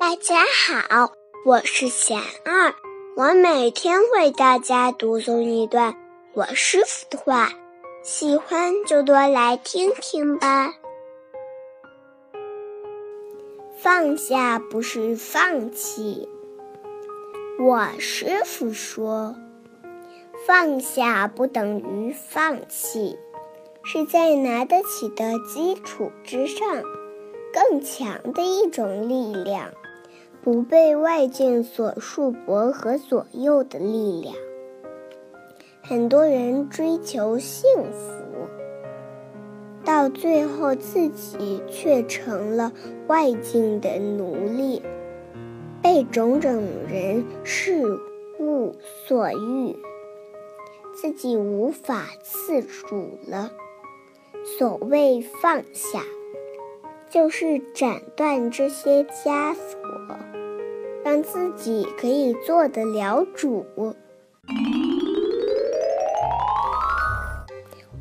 大家好，我是贤二，我每天为大家读诵一段我师父的话，喜欢就多来听听吧。放下不是放弃。我师父说，放下不等于放弃，是在拿得起的基础之上更强的一种力量，不被外境所束缚和左右的力量。很多人追求幸福，到最后自己却成了外境的奴隶，被种种人事物所欲，自己无法自主了。所谓放下，就是斩断这些枷锁，让自己可以做得了主。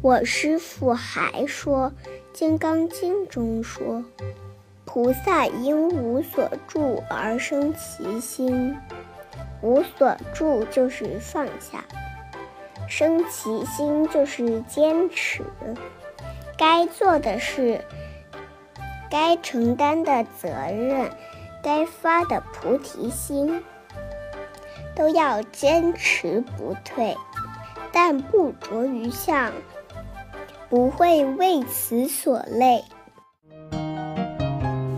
我师父还说，《金刚经》中说，菩萨因无所住而生其心，无所住就是放下，生其心就是坚持，该做的事，该承担的责任，该发的菩提心，都要坚持不退，但不着于相，不会为此所累。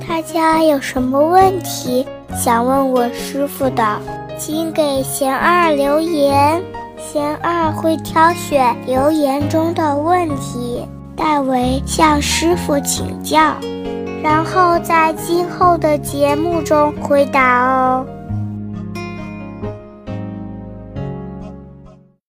大家有什么问题想问我师父的，请给贤二留言，贤二会挑选留言中的问题，代为向师父请教。然后在今后的节目中回答哦。